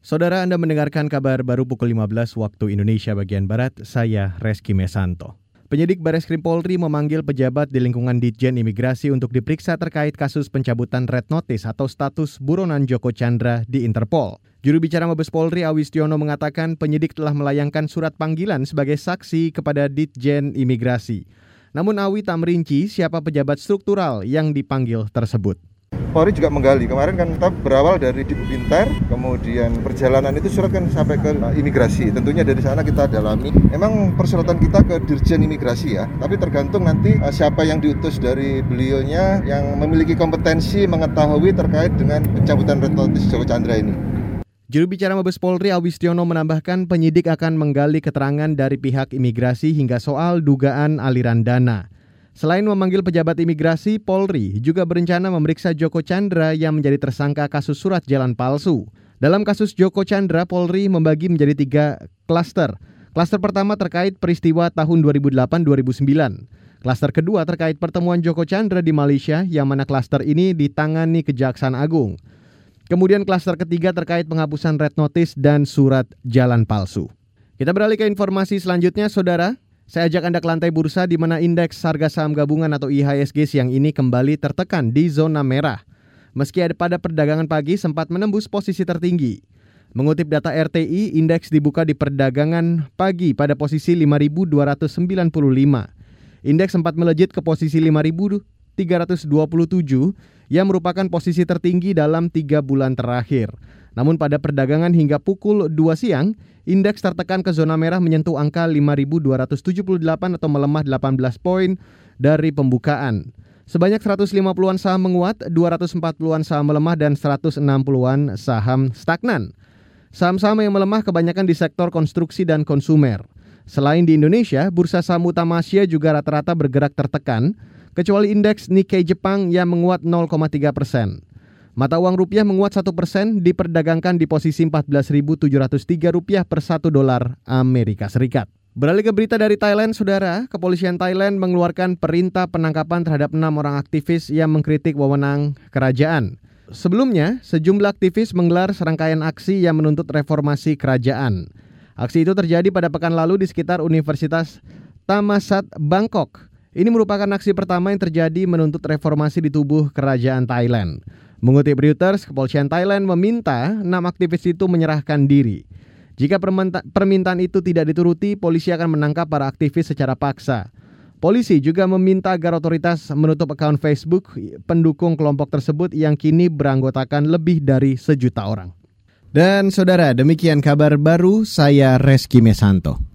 Saudara, Anda mendengarkan kabar baru pukul 15 waktu Indonesia bagian Barat, saya Reski Mesanto. Penyidik Bareskrim Polri memanggil pejabat di lingkungan Ditjen Imigrasi untuk diperiksa terkait kasus pencabutan red notice atau status buronan Joko Chandra di Interpol. Juru bicara Mabes Polri Awistiono mengatakan penyidik telah melayangkan surat panggilan sebagai saksi kepada Ditjen Imigrasi. Namun Awi tak merinci siapa pejabat struktural yang dipanggil tersebut. Polri juga menggali, kemarin kan kita berawal dari Dipintar, kemudian perjalanan itu surat kan sampai ke imigrasi, tentunya dari sana kita dalami. Memang persyaratan kita ke Dirjen Imigrasi ya, tapi tergantung nanti siapa yang diutus dari beliaunya yang memiliki kompetensi mengetahui terkait dengan pencabutan red notice Joko Chandra ini. Juru bicara Mabes Polri Awistiono menambahkan penyidik akan menggali keterangan dari pihak imigrasi hingga soal dugaan aliran dana. Selain memanggil pejabat imigrasi, Polri juga berencana memeriksa Joko Chandra yang menjadi tersangka kasus surat jalan palsu. Dalam kasus Joko Chandra, Polri membagi menjadi 3 klaster. Klaster pertama terkait peristiwa tahun 2008-2009. Klaster kedua terkait pertemuan Joko Chandra di Malaysia, yang mana klaster ini ditangani Kejaksaan Agung. Kemudian klaster ketiga terkait penghapusan red notice dan surat jalan palsu. Kita beralih ke informasi selanjutnya, Saudara. Saya ajak Anda ke lantai bursa di mana indeks harga saham gabungan atau IHSG siang ini kembali tertekan di zona merah. Meski pada perdagangan pagi sempat menembus posisi tertinggi. Mengutip data RTI, indeks dibuka di perdagangan pagi pada posisi 5.295. Indeks sempat melejit ke posisi 5.327 yang merupakan posisi tertinggi dalam 3 bulan terakhir. Namun pada perdagangan hingga pukul 2 siang, indeks tertekan ke zona merah menyentuh angka 5.278 atau melemah 18 poin dari pembukaan. Sebanyak 150-an saham menguat, 240-an saham melemah, dan 160-an saham stagnan. Saham-saham yang melemah kebanyakan di sektor konstruksi dan konsumer. Selain di Indonesia, bursa saham utama Asia juga rata-rata bergerak tertekan, kecuali indeks Nikkei Jepang yang menguat 0,3%. Mata uang rupiah menguat 1% diperdagangkan di posisi Rp14.703 per 1 dolar Amerika Serikat. Beralih ke berita dari Thailand, Saudara. Kepolisian Thailand mengeluarkan perintah penangkapan terhadap 6 orang aktivis yang mengkritik wewenang kerajaan. Sebelumnya, sejumlah aktivis menggelar serangkaian aksi yang menuntut reformasi kerajaan. Aksi itu terjadi pada pekan lalu di sekitar Universitas Thammasat, Bangkok. Ini merupakan aksi pertama yang terjadi menuntut reformasi di tubuh kerajaan Thailand. Mengutip Reuters, Kepolisian Thailand meminta 6 aktivis itu menyerahkan diri. Jika permintaan itu tidak dituruti, polisi akan menangkap para aktivis secara paksa. Polisi juga meminta agar otoritas menutup akun Facebook pendukung kelompok tersebut yang kini beranggotakan lebih dari 1 juta orang. Dan Saudara, demikian kabar baru, saya Reski Mesanto.